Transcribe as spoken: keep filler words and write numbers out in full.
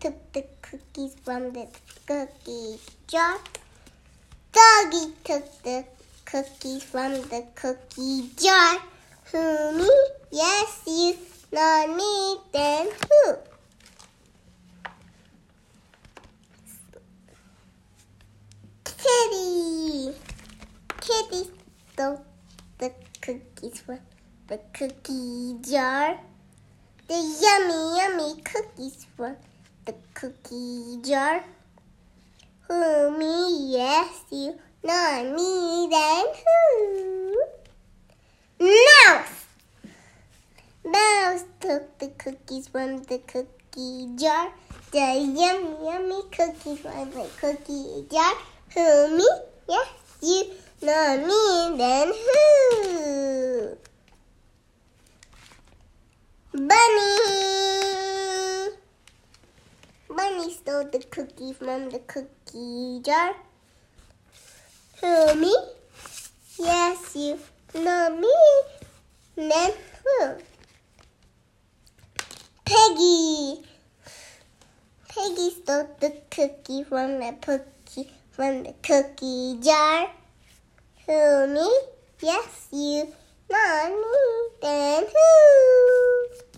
took the cookies from the cookie jar. Doggy took the cookies from the cookie jar. Who, me? Yes, you, not me, then who? Kitty. Kitty stole the cookies from the cookie jar. The yummy, yummy cookies from the cookie jar. Who, me? Yes, you, not me, then who? Mouse! Mouse took the cookies from the cookie jar. The yummy, yummy cookies from the cookie jar. Who, me? Yes, you, not me, then who? Bunny! Bunny stole the cookie from the cookie jar. Who, me? Yes, you. No, me. Then who? Piggy! Piggy stole the cookie from the cookie from the cookie jar. Who, me? Yes, you. No, me. Then who?